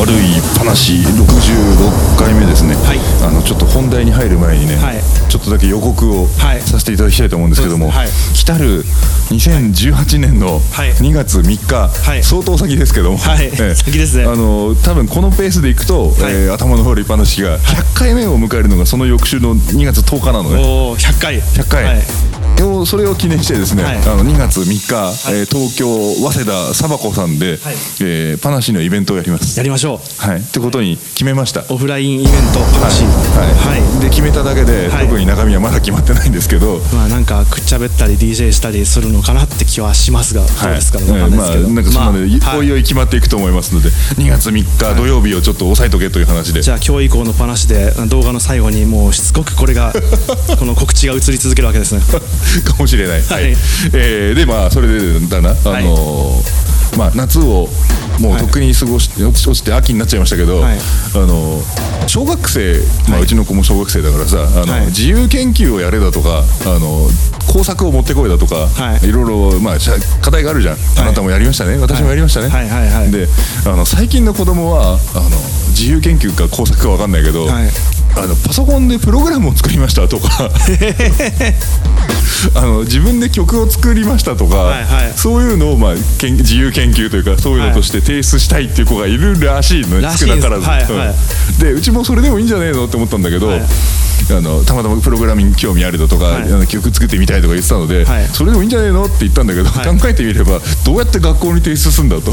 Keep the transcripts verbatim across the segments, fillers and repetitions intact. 悪い話ろくじゅうろっかいめですね、はい、あのちょっと本題に入る前にね、はい、ちょっとだけ予告をさせていただきたいと思うんですけども、はい、来たるにせんじゅうはちねんのにがつみっか、はい、相当先ですけども、はいはい、先ですね。あの多分このペースでいくと、はい、えー、頭の悪い話がひゃっかいめを迎えるのがその翌週のにがつとおかなので、おー、ひゃっかいひゃっかい、はい、それを記念してですね、はい、あのにがつみっか、はい、えー、東京早稲田サバコさんで、はい、えー、パナシのイベントをやりますやりましょう、はい、ってことに決めました。オフラインイベントパナシ、はいはいはい、で決めただけで、はい、特に中身はまだ決まってないんですけど、まあ、なんかくっちゃべったり ディージェー したりするのかなって気はしますが、はい、どうですかね、はい、まあ、なんかそんなで、まあ、おいおい決まっていくと思いますので、はい、にがつみっか土曜日をちょっと押さえとけという話で、はい、じゃあ今日以降のパナシで動画の最後にもうしつこくこれがこの告知が映り続けるわけですねかもしれない、はい、はい、えー、でまあそれでだな、あのーはい、まあ、夏をもうとっくに過ごして、はい、落ちて秋になっちゃいましたけど、はい、あのー、小学生、まあ、うちの子も小学生だからさ、はい、あのー、自由研究をやれだとか、あのー工作を持ってこいだとか、はい、いろいろ、まあ、課題があるじゃん、はい、あなたもやりましたね、私もやりましたね、はいはいはいはい、であの最近の子供はあの自由研究か工作か分かんないけど、はい、あのパソコンでプログラムを作りましたとかあの自分で曲を作りましたとか、はいはい、そういうのを、まあ、自由研究というかそういうのとして提出したいっていう子がいるらしいのね、少なからず、はいはい、でうちもそれでもいいんじゃねえのって思ったんだけど、はい、あのたまたまプログラミング興味あるだとか、はい、あの曲作ってみたいとか言ってたので、はい、それでもいいんじゃねえのって言ったんだけど、はい、考えてみればどうやって学校に提出するんだと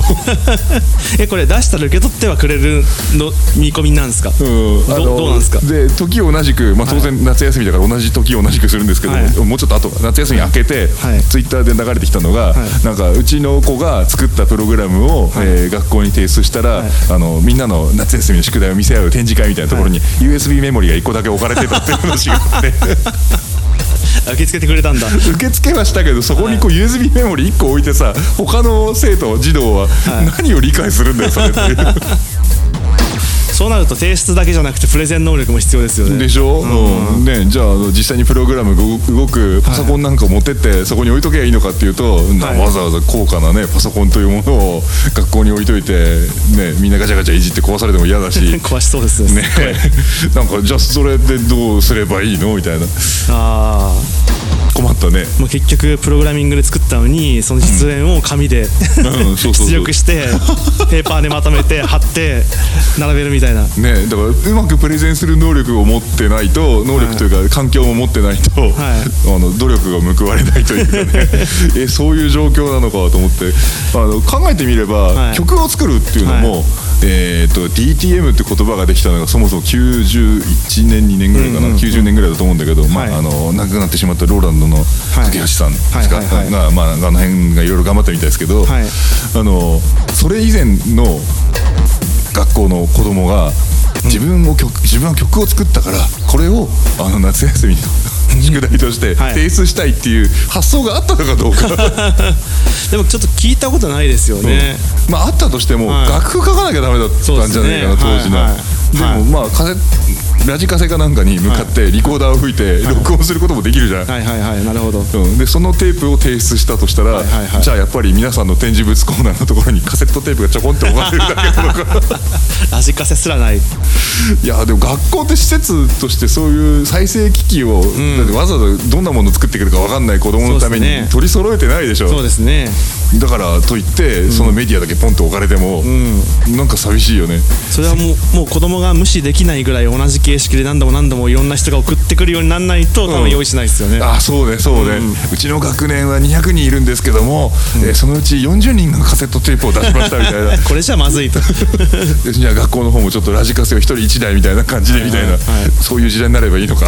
えこれ出したら受け取ってはくれるの見込みなんですか、うん、ど, あのどうなんですか。で時同じく、まあ、当然夏休みだから同じ時同じくするんですけど、はい、もうちょっと後夏休み明けて、はい、ツイッターで流れてきたのが、はい、なんかうちの子が作ったプログラムを、はい、えー、学校に提出したら、はい、あのみんなの夏休みの宿題を見せ合う展示会みたいなところに、はい、ユーエスビー メモリがいっこだけ置かれてたっていう話があって受け付けてくれたんだ受け付けはしたけどそこにこう ユーエスビー メモリいっこ置いてさ、他の生徒児童は何を理解するんだよそれっていうそうなると提出だけじゃなくてプレゼン能力も必要ですよね。でしょ、うんうんね、じゃあ実際にプログラムが動くパソコンなんか持ってってそこに置いとけばいいのかっていうと、はい、わざわざ高価な、ね、パソコンというものを学校に置いといて、ね、みんなガチャガチャいじって壊されても嫌だし壊しそうです ね, ねなんかじゃあそれでどうすればいいのみたいな、あ困ったね。もう結局プログラミングで作ったのにその実演を紙で、うん、出力してペーパーでまとめて貼って並べるみたいなね。だからうまくプレゼンする能力を持ってないと、能力というか環境も持ってないと、はい、あの努力が報われないというかねえそういう状況なのかと思って、あの考えてみれば、はい、曲を作るっていうのも、はい、えー、と ディーティーエム って言葉ができたのがそもそもきゅうじゅういちねんにねんぐらいかな、うんうんうん、きゅうじゅうねんぐらいだと思うんだけど、はい、まあ、あの亡くなってしまったローランドの竹橋さんが、まあ、あの辺がいろいろ頑張ったみたいですけど、はい、あのそれ以前の学校の子供が自分を曲、うん、自分は曲を作ったからこれをあの夏休みの宿題として提出したいっていう発想があったのかどうかでもちょっと聞いたことないですよね、うん、まああったとしても、はい、楽譜書かなきゃダメだったんじゃないかな、ね、当時の、はいはい、でもまあカセラジカセかなんかに向かってリコーダーを吹いて録音することもできるじゃん、はい、はいはいはいなるほど、うん、でそのテープを提出したとしたら、はいはいはい、じゃあやっぱり皆さんの展示物コーナーのところにカセットテープがちょこんって置かれるだけなのかラジカセすらない。いやでも学校って施設としてそういう再生機器を、うん、だってわざわざどんなものを作ってくるか分かんない子供のために取り揃えてないでしょ。そうですね。だからといって、うん、そのメディアだけポンと置かれても、うん、なんか寂しいよね。それはもう、もう子供が無視できないぐらい同じ形式で何度も何度もいろんな人が送ってくるようにならないと、うん、多分用意しないですよね。あ、そうねそうね、うん、うちの学年はにひゃくにんいるんですけども、うん、えー、そのうちよんじゅうにんがカセットテープを出しましたみたいなこれじゃまずいとじゃあ学校の方もちょっとラジカセをひとりいちだいみたいな感じでみたいな、はいはいはい、そういう時代になればいいのか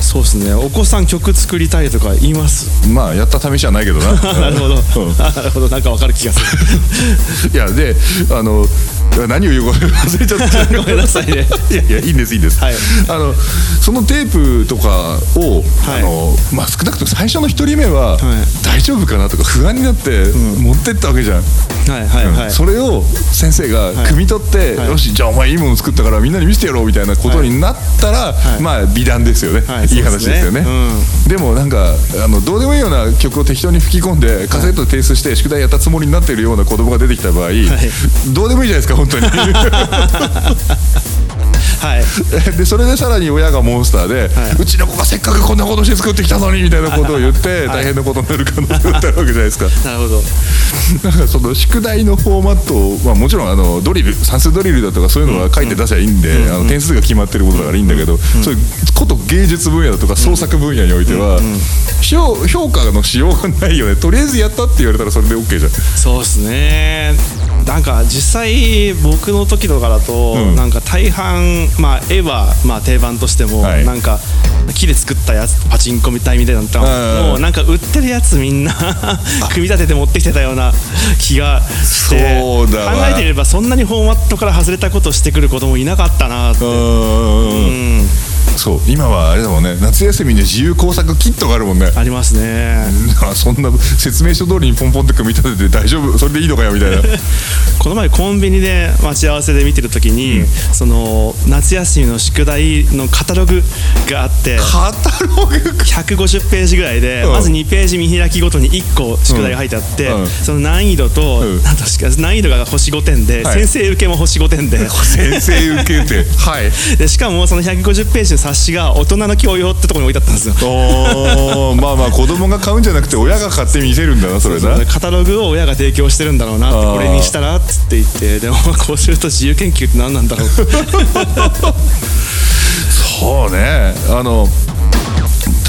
そうですね。お子さん曲作りたいとか言います。まあやった試しはないけどななるほど、うん、なるほど、なんかわかる気がするいやであの何を言うか忘れちゃったごめんなさいねいやいやいいんですいいんです、はい、あのそのテープとかを、はい、あのまあ、少なくとも最初のひとりめは、はい、大丈夫かなとか不安になって、うん、持ってったわけじゃん、はいはいはい、うん、それを先生が汲み取って、はい、よしじゃあお前いいもの作ったからみんなに見せてやろうみたいなことになったら、はい、まあ美談ですよね、はい、いい話ですよね、うん、でもなんかあのどうでもいいような曲を適当に吹き込んでカセットで提出して宿題やったつもりになっているような子供が出てきた場合、はい、どうでもいいじゃないですか本当にはい、でそれでさらに親がモンスターで、はい、うちの子がせっかくこんなことして作ってきたのにみたいなことを言って大変なことになる可能性があるわけじゃないですかなるほど。なんかその宿題のフォーマットを、まあ、もちろんあのドリル算数ドリルだとかそういうのは書いて出せばいいんで、うん、あの点数が決まってることだからいいんだけど、うん、そういうこと芸術分野だとか創作分野においては、うんうんうん、評, 評価のしようがないよね。とりあえずやったって言われたらそれで OK じゃん。そうですね。なんか実際僕の時とかだと、うん、なんか大半、まあ、絵はまあ定番としても、はい、なんか木で作ったやつパチンコみたいみたいなのともうなんか売ってるやつみんな組み立てて持ってきてたような気がして、そうだ考えてみればそんなにフォーマットから外れたことをしてくる子供いなかったなって。うんそう今はあれだもんね、夏休みに自由工作キットがあるもんね。ありますね。そんな説明書通りにポンポンって組み立てて大丈夫それでいいのかよみたいなこの前コンビニで待ち合わせで見てるときに、うん、その夏休みの宿題のカタログがあって、カタログひゃくごじゅうページぐらいで、うん、まずにページ見開きごとにいっこ宿題が入ってあって、うんうん、その難易度と、うん、なんか難易度が星ごてんで、はい、先生受けも星ごてんで先生受けて、はい、でしかもそのひゃくごじゅうページの冊子が大人の教養ってところに置いてあったんですよ。おまあまあ子供が買うんじゃなくて親が買って見せるんだなそれな。そうそうそうカタログを親が提供してるんだろうなって、これにしたらっつって言って、でもこうすると自由研究って何なんだろうそうね、あの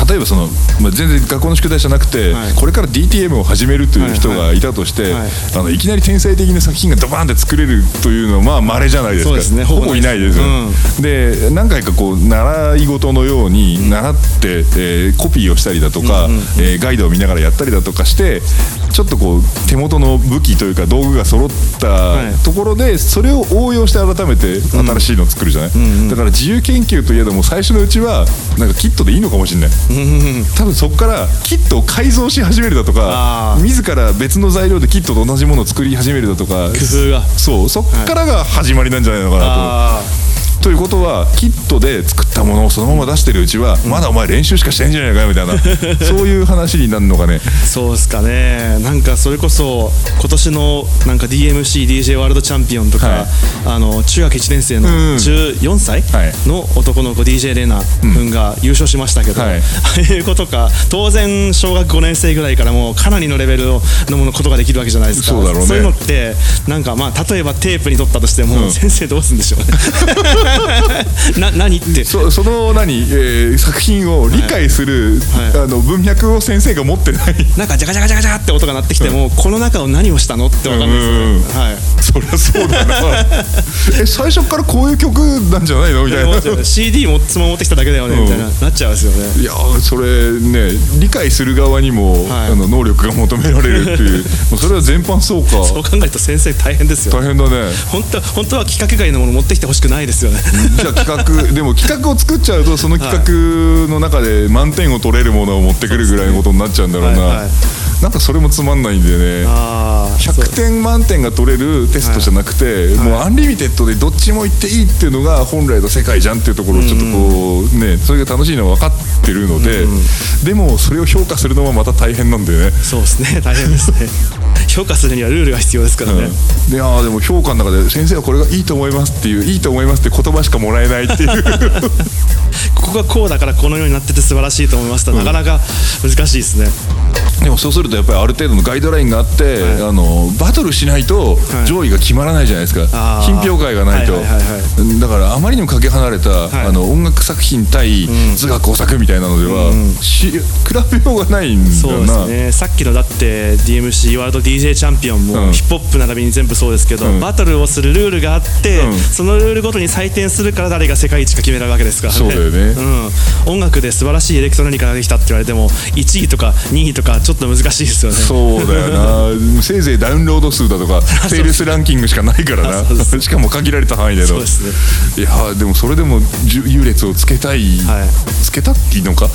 例えばその、まあ、全然学校の宿題じゃなくて、はい、これから ディーティーエム を始めるという人がいたとして、はいはいはい、あのいきなり天才的な作品がドバーンって作れるというのはまあ稀じゃないですか。そうですね、ほぼいないですよ、うん、で何回かこう習い事のように習って、うん、えー、コピーをしたりだとか、うんうんうん、えー、ガイドを見ながらやったりだとかしてちょっとこう手元の武器というか道具が揃ったところで、はい、それを応用して改めて新しいのを作るじゃない、うんうんうん、だから自由研究といえども最初のうちはなんかキットでいいのかもしれない。多分そこからキットを改造し始めるだとか自ら別の材料でキットと同じものを作り始めるだとか、工夫がそうそこからが始まりなんじゃないのかなと、はい、ということはキットで作ったものをそのまま出してるうちは、うん、まだお前練習しかしてないんじゃないかよみたいなそういう話になるのかね。そうですかね。なんかそれこそ今年のなんか ディーエムシー ディージェー ワールドチャンピオンとか、はい、あの中学いちねん生のじゅうよんさいの男の子 ディージェー レナ君が優勝しましたけど、うん、はい、ああいうことか。当然小学ごねん生ぐらいからもうかなりのレベルのものことができるわけじゃないですか。そうだろうね。そういうのってなんかまあ例えばテープに取ったとしても、うん、先生どうするんでしょうねな何ってそ, その何、えー、作品を理解する、はいはい、あの文脈を先生が持ってないなんかジャカジャカジャカジャって音が鳴ってきても、うん、この中を何をしたのって分かんないですよね、うん、はい、そりゃそうだなえ最初からこういう曲なんじゃないのみたいなも シーディー もつま持ってきただけだよね、うん、みたいななっちゃうんですよね。いやそれね理解する側にも、はい、あの能力が求められるっていうそれは全般そうか。そう考えると先生大変ですよ。大変だね。本当本当は規格外のもの持ってきてほしくないですよねじゃあ企画でも企画を作っちゃうとその企画の中で満点を取れるものを持ってくるぐらいのことになっちゃうんだろうな、はいはい、なんかそれもつまんないんだよね。あひゃくてん満点が取れるテストじゃなくて、はい、もうアンリミテッドでどっちも行っていいっていうのが本来の世界じゃんっていうところをちょっとこうね、それが楽しいのは分かってるので、でもそれを評価するのはまた大変なんだよね。そうですね、大変ですね評価するにはルールが必要ですからね、うん、いやでも評価の中で先生はこれがいいと思いますっていういいと思いますって言葉しかもらえないっていうここがこうだからこのようになってて素晴らしいと思いますと、うん、なかなか難しいですね。でもそうするとやっぱりある程度のガイドラインがあって、はい、あのバトルしないと上位が決まらないじゃないですか、はい、品評会がないと、はいはいはいはい、だからあまりにもかけ離れた、はい、あの音楽作品対図画工作みたいなのでは、うん、比べようがないんだよな。そうですね。さっきのだって ディーエムシー ワールドディージェー チャンピオンも、うん、ヒップホップ並びに全部そうですけど、うん、バトルをするルールがあって、うん、そのルールごとに採点するから誰が世界一か決められるわけですからね。そうだよね、うん、音楽で素晴らしいエレクトロニカができたって言われてもいちいとかにいとかちょっと難しいですよね。そうだよなせいぜいダウンロード数だとかセールスランキングしかないからなしかも限られた範囲での。そうですね。いやでもそれでも優劣をつけたい、はい、つけたっていいのか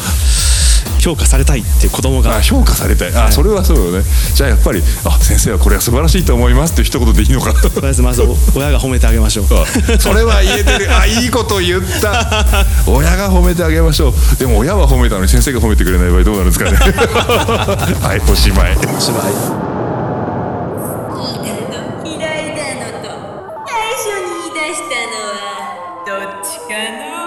評価されたいっていう子供があ評価されたい、はい、あそれはそうよね。じゃあやっぱりあ先生はこれは素晴らしいと思いますって一言でいいのかなとりあえずまず親が褒めてあげましょうあそれは言えてるあいいこと言った親が褒めてあげましょう。でも親は褒めたのに先生が褒めてくれない場合どうなるんですかねはいおしまいおしまい。嫌いなのと最初に言い出したのはどっちかの